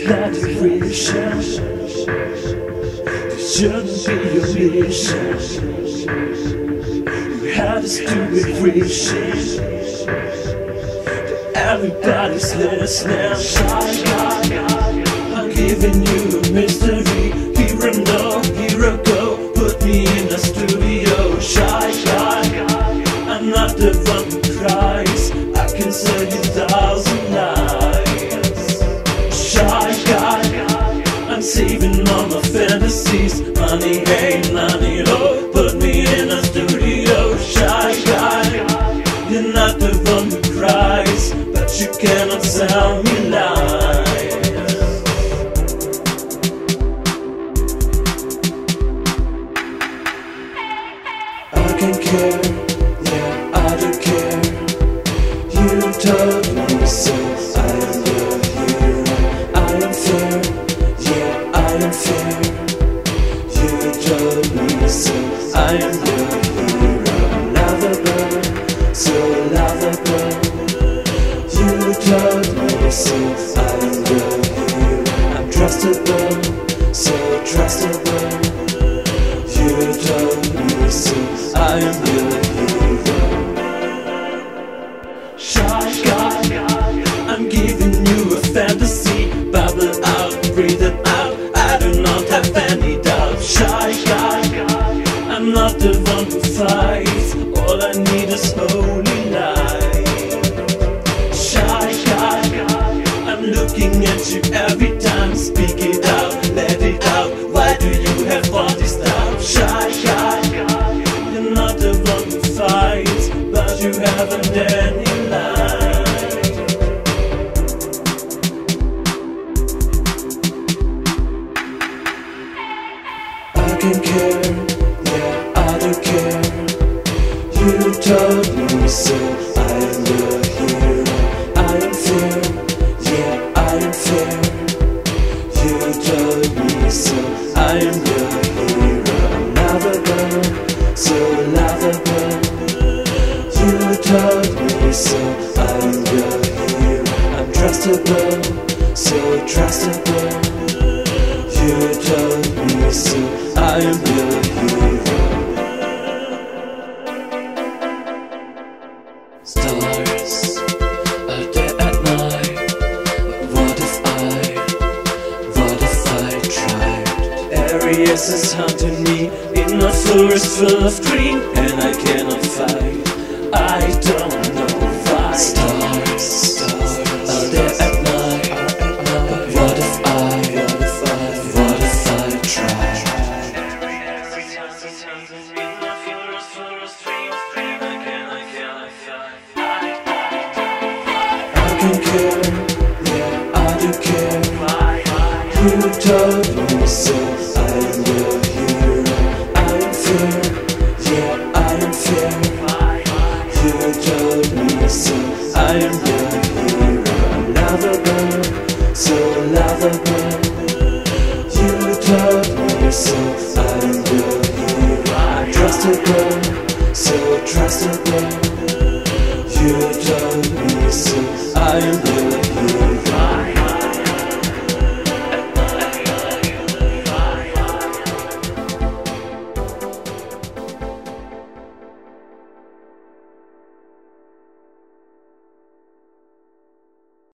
It's not a vision. It shouldn't be your mission. You have a stupid vision that everybody's listening. I'm giving you a mystery. Here I know, here I go. Put me in a studio. Shy guy, I'm not the one who cries. I can sell you 1,000 lies. I'm saving all my fantasies. Money ain't none at all. Put me in a studio. Shy guy, you're not the one who cries, but you cannot tell me lies. I can care, yeah, I don't care. You told me so. I am your hero. I am fair, yeah, I am fair. You told me so. I am your hero. Lovable, so lovable. You told me so. I am your hero. I'm trustable, so trustable. You told me so. I am your hero. Shy guy, I'm giving you a fantasy. Bubble out, breathe it out. I do not have any doubt. Shy guy, I'm not the one who fights. All I need is holy light. Shy guy, I'm looking at you every time. Speak it out, let it out. Why do you have all this doubt? Shy guy, you're not the one who fights, but you haven't any light. I can care, yeah, I don't care. You told me so. I am your hero. I am fair, yeah, I am fair. You told me so. I am your hero. Lovable, so lovable. You told me so. I am your hero. I'm trustable, so trustable. You told me so. I am your hero. Stars are there at night. Aries is hunting me in a forest full of green, and I cannot fight. I don't know why. Stars are there at night. But what if I tried? Aries is hunting me in a forest full of green, and I cannot fight. I don't care, yeah, I do care. You told me so. I am your hero. I'm lovable, so lovable. You told me so. I am your hero. I'm trustable, so trustable. You told me so. I am your hero.